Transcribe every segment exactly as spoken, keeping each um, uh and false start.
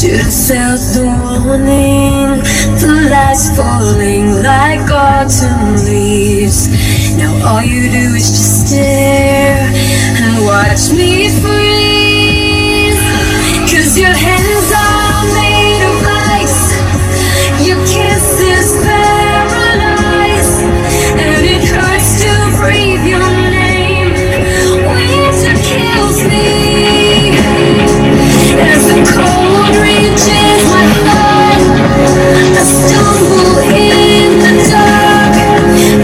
Shoots out the warning, the lights falling like autumn leaves. Now all you do is just stare and watch me freeze. Cause your hands are made of ice, your kiss is paralyzed, and it hurts to breathe your name. Winter kills me as the cold reaches my heart. I stumble in the dark,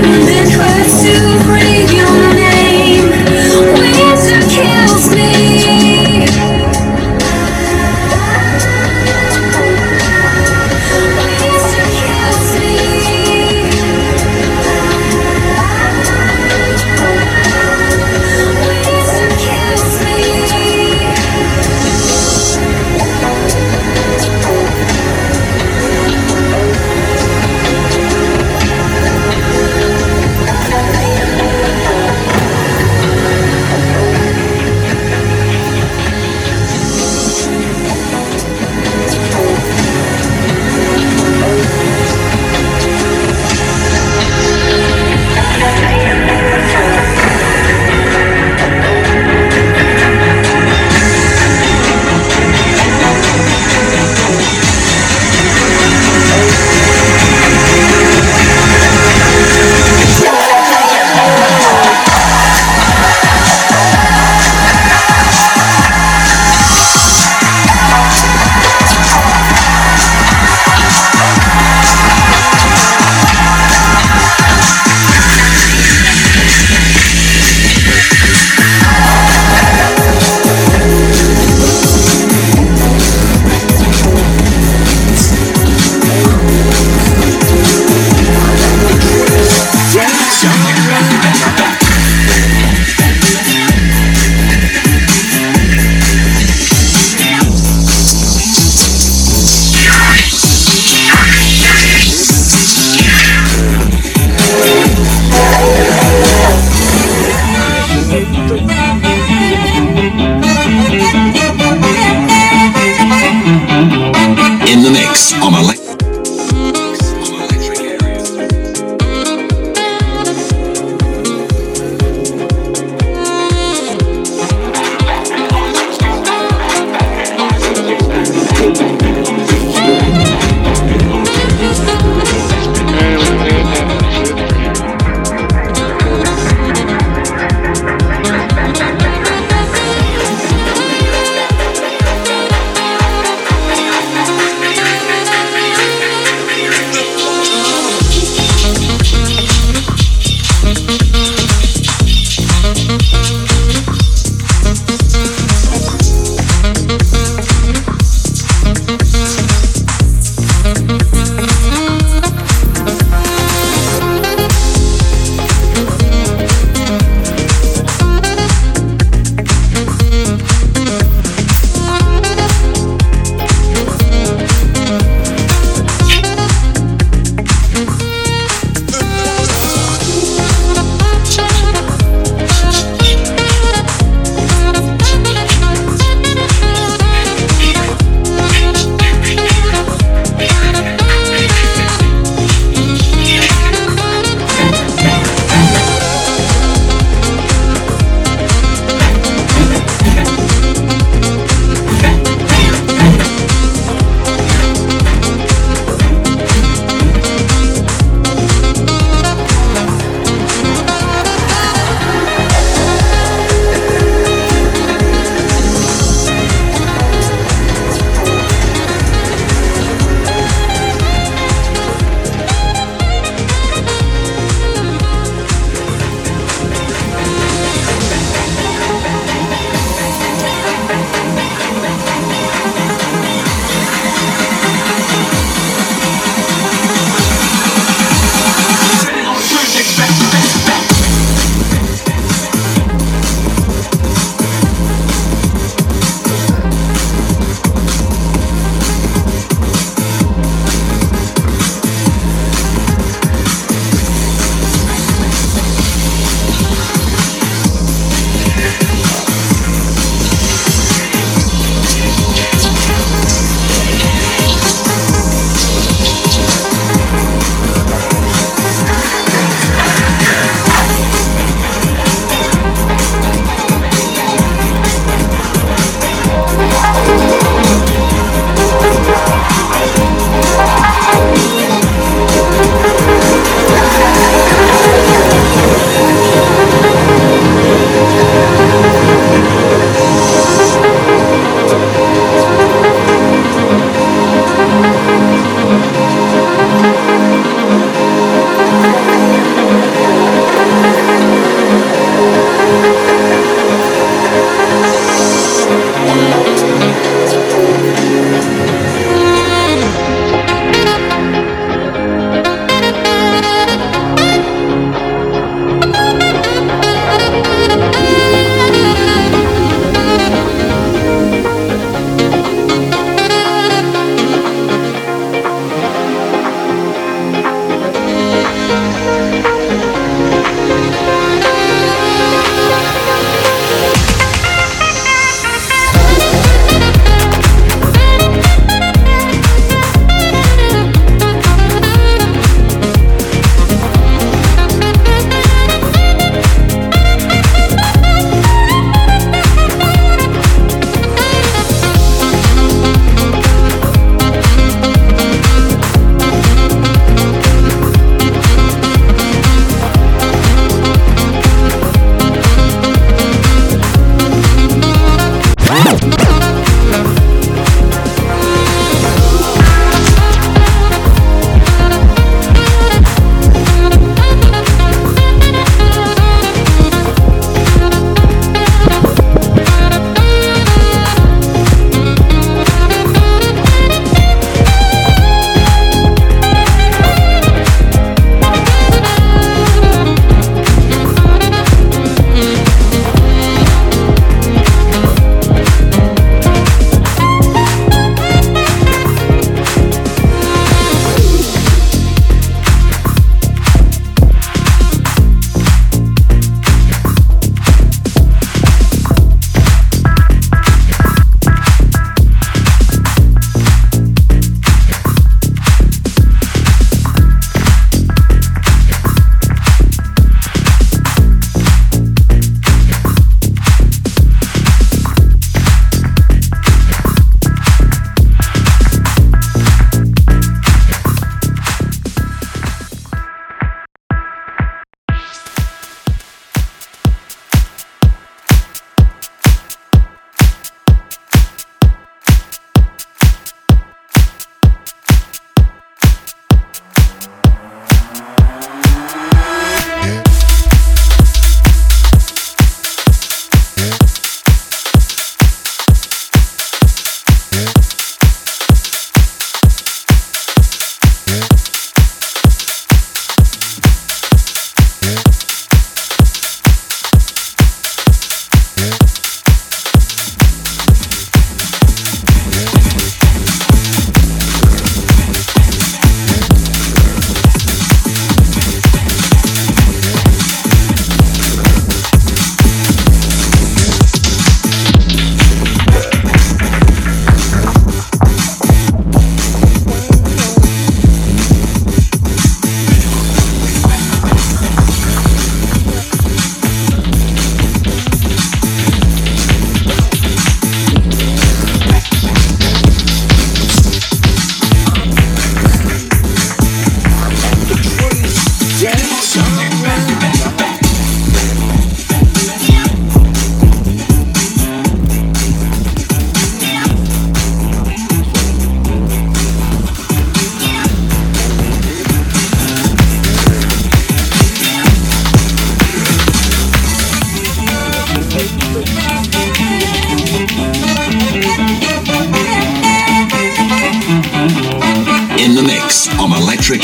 and it hurts to breathe your name. Winter kills me.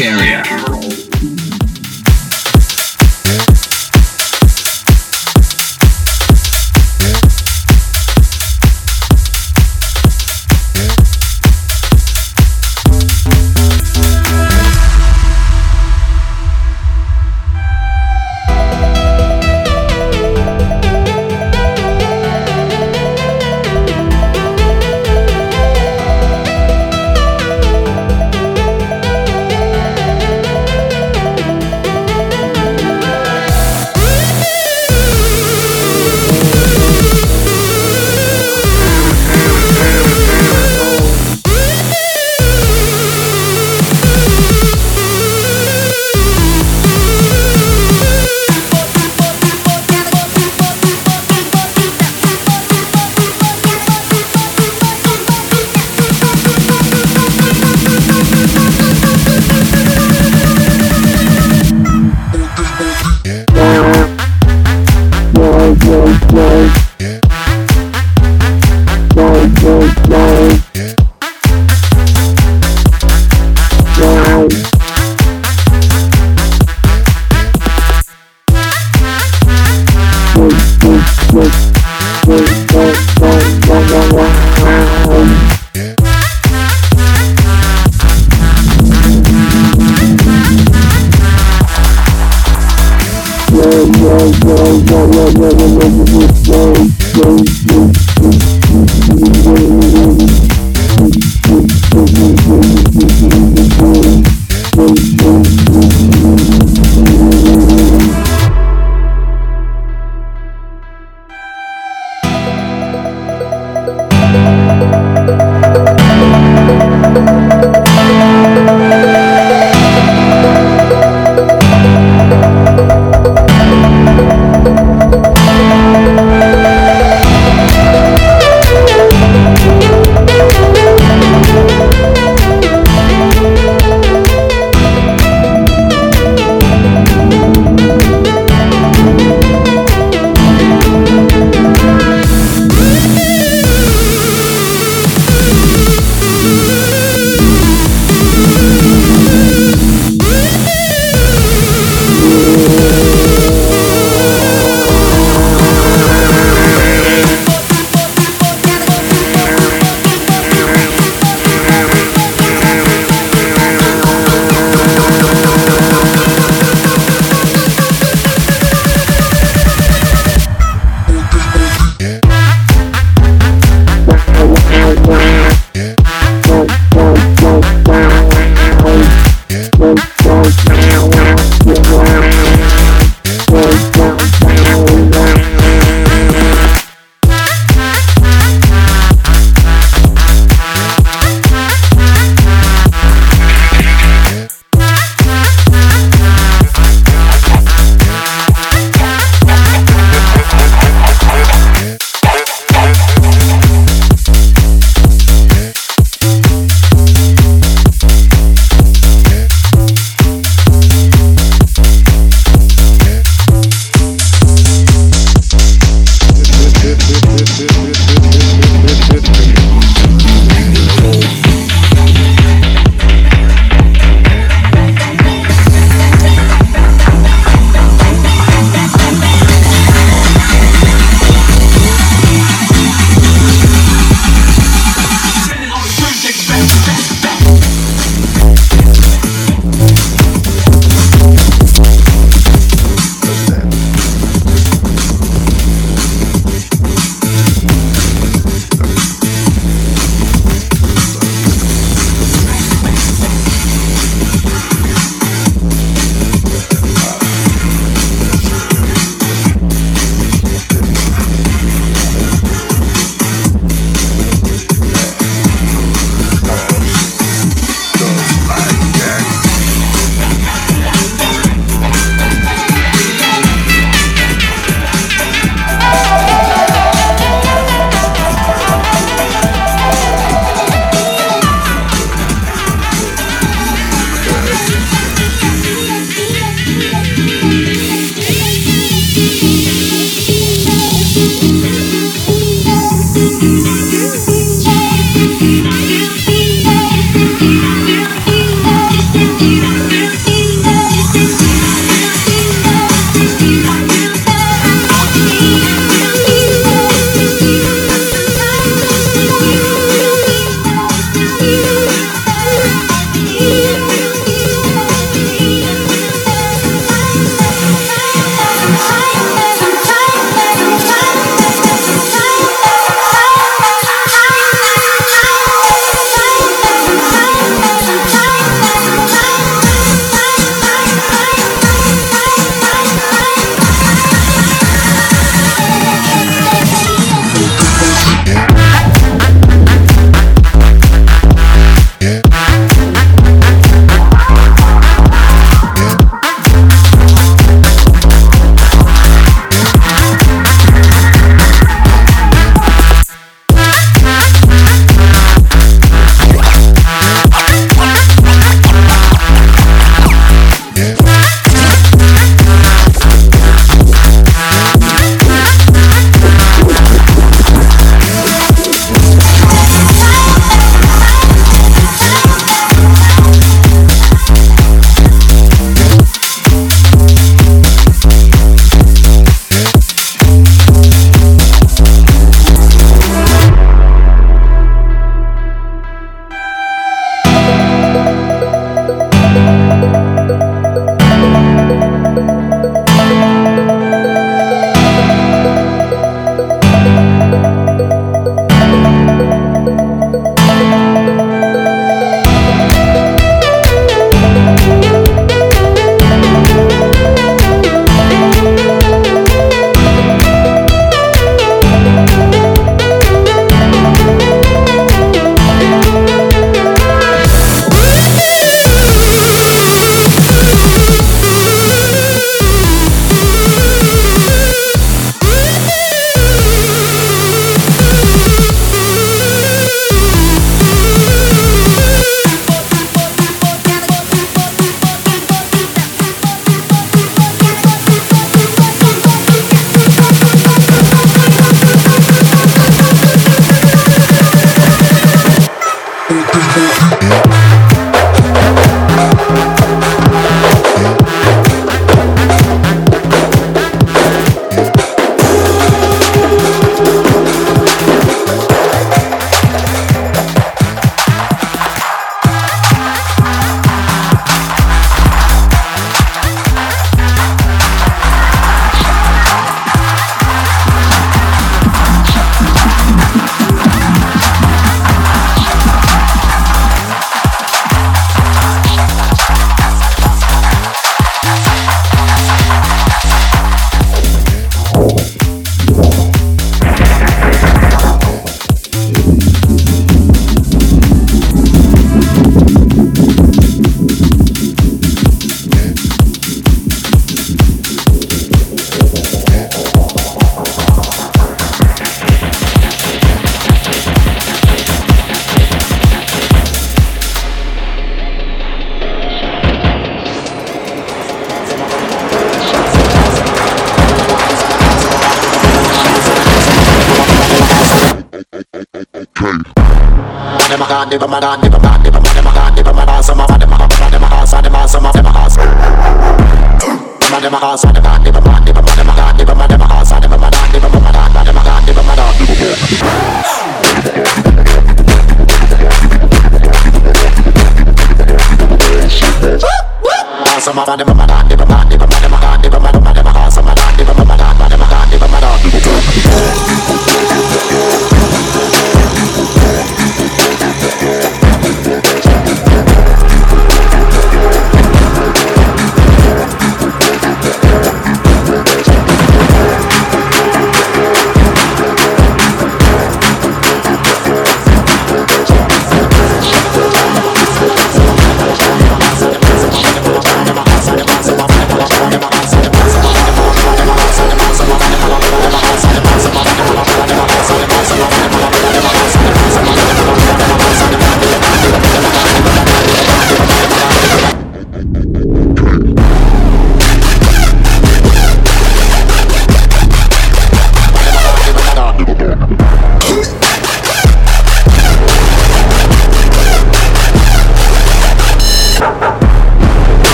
music area.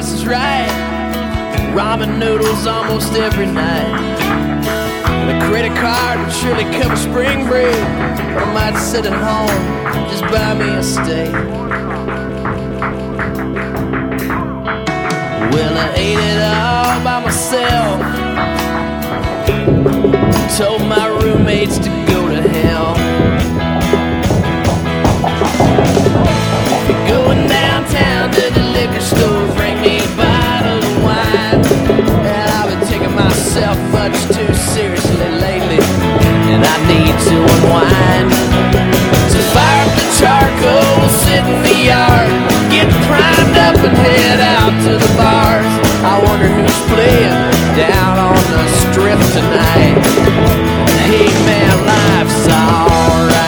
price is right. Ramen noodles almost every night. And a credit card would surely cover spring break. Or I might sit at home, just buy me a steak. Well, I ate it all by myself. Told my roommates to go to hell. Going downtown to the liquor store, bring me a bottle of wine. And I've been taking myself much too seriously lately, and I need to unwind. So fire up the charcoal, sit in the yard, get primed up and head out to the bars. I wonder who's playing down on the strip tonight. Hey man, life's alright.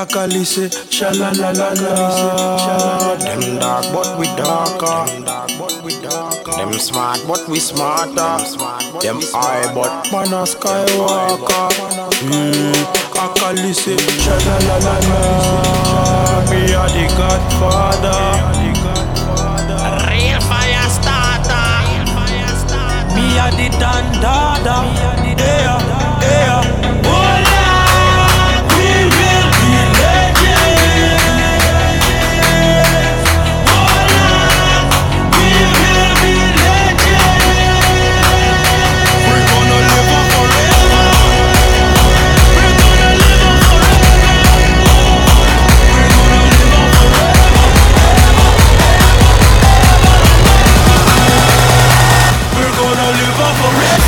Akalice, sha-la-la-la-la. Them dark but we darker. Them smart but we smarter. Them high but man a skywalker. Akalice, sha-la-la-la-la. We are the Godfather. Real fire starter. Me are the Dandada. Yeah, yeah. We're gonna live up forever.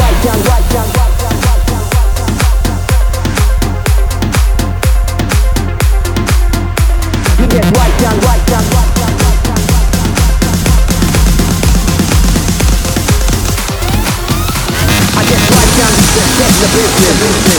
right down, right down, right down, right down, right down, right down. You get right down, right down, right down, right down, right down, right down. I get right down to get the business.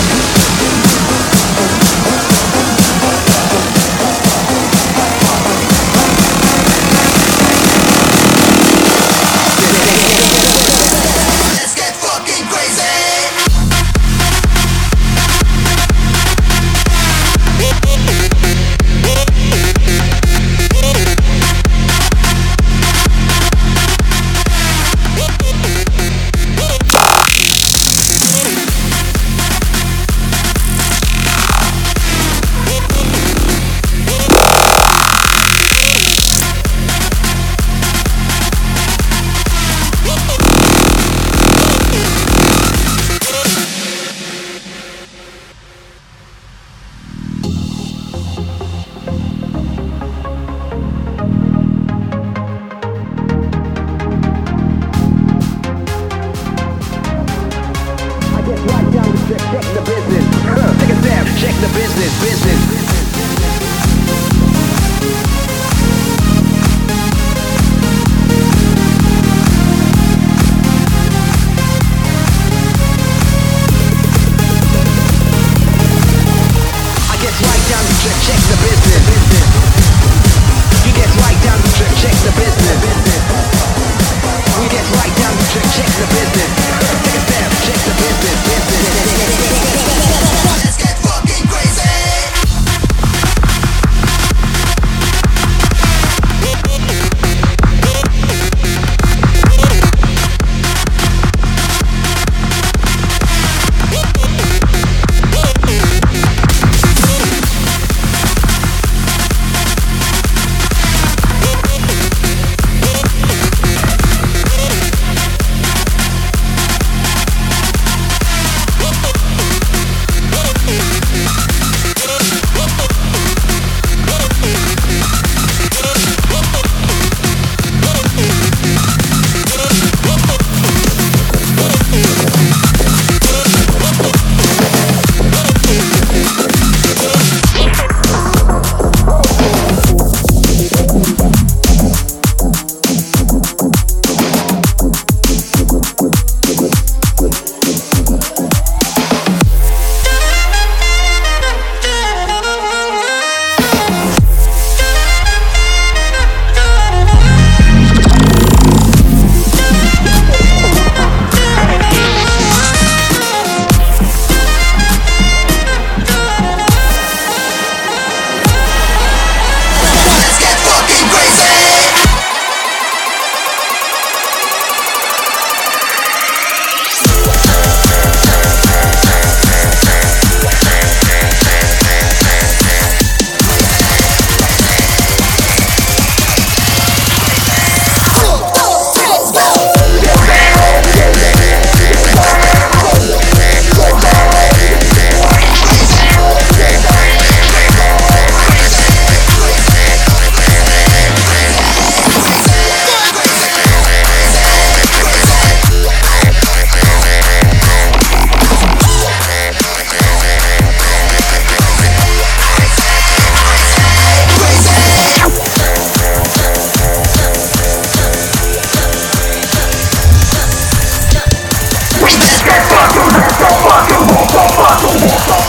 Fuck